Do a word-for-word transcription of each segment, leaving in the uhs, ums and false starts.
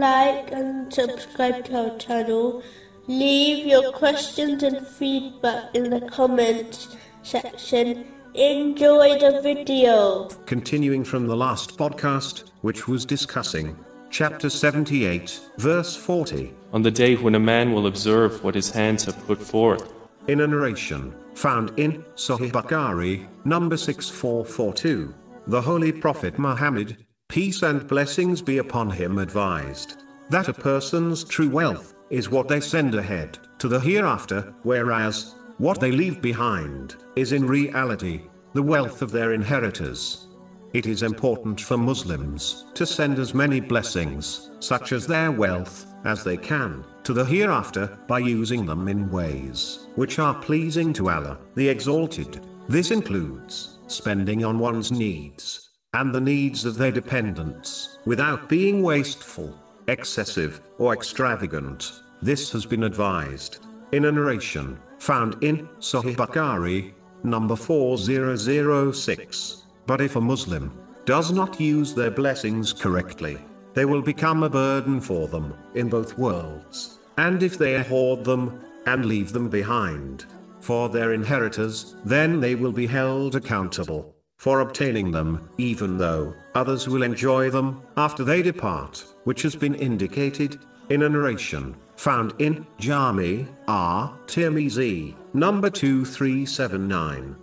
like and subscribe to our channel. Leave your questions and feedback in the comments section. Enjoy the video. Continuing from the last podcast, which was discussing chapter seventy-eight, verse forty. On the day when a man will observe what his hands have put forth. In a narration found in Sahih Bukhari, number six four four two, the Holy Prophet Muhammad, peace and blessings be upon him, advised that a person's true wealth is what they send ahead to the hereafter, whereas what they leave behind is in reality the wealth of their inheritors. It is important for Muslims to send as many blessings, such as their wealth, as they can, to the hereafter by using them in ways which are pleasing to Allah, the Exalted. This includes spending on one's needs and the needs of their dependents without being wasteful, excessive, or extravagant. This has been advised in a narration found in Sahih Bukhari, number four thousand six. But if a Muslim does not use their blessings correctly, they will become a burden for them in both worlds, and if they hoard them and leave them behind for their inheritors, then they will be held accountable for obtaining them, even though others will enjoy them after they depart, which has been indicated in a narration found in Jami R. Tirmizi, number two three seven nine.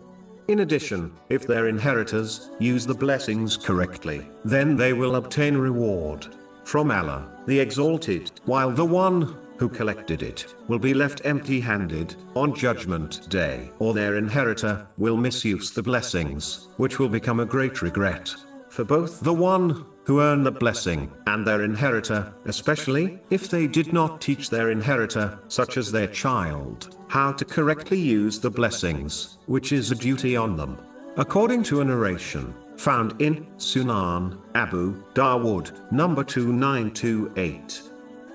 In addition, if their inheritors use the blessings correctly, then they will obtain reward from Allah, the Exalted, while the one who collected it will be left empty-handed on Judgment Day, or their inheritor will misuse the blessings, which will become a great regret for both the one who earned the blessing and their inheritor, especially if they did not teach their inheritor, such as their child, how to correctly use the blessings, which is a duty on them. According to a narration found in Sunan Abu Dawood, number two nine two eight,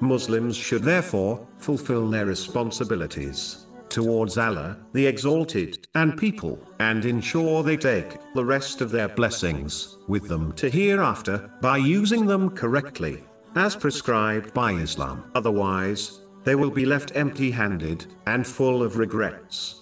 Muslims should therefore fulfill their responsibilities towards Allah, the Exalted, and people, and ensure they take the rest of their blessings with them to hereafter by using them correctly, as prescribed by Islam. Otherwise, they will be left empty-handed and full of regrets.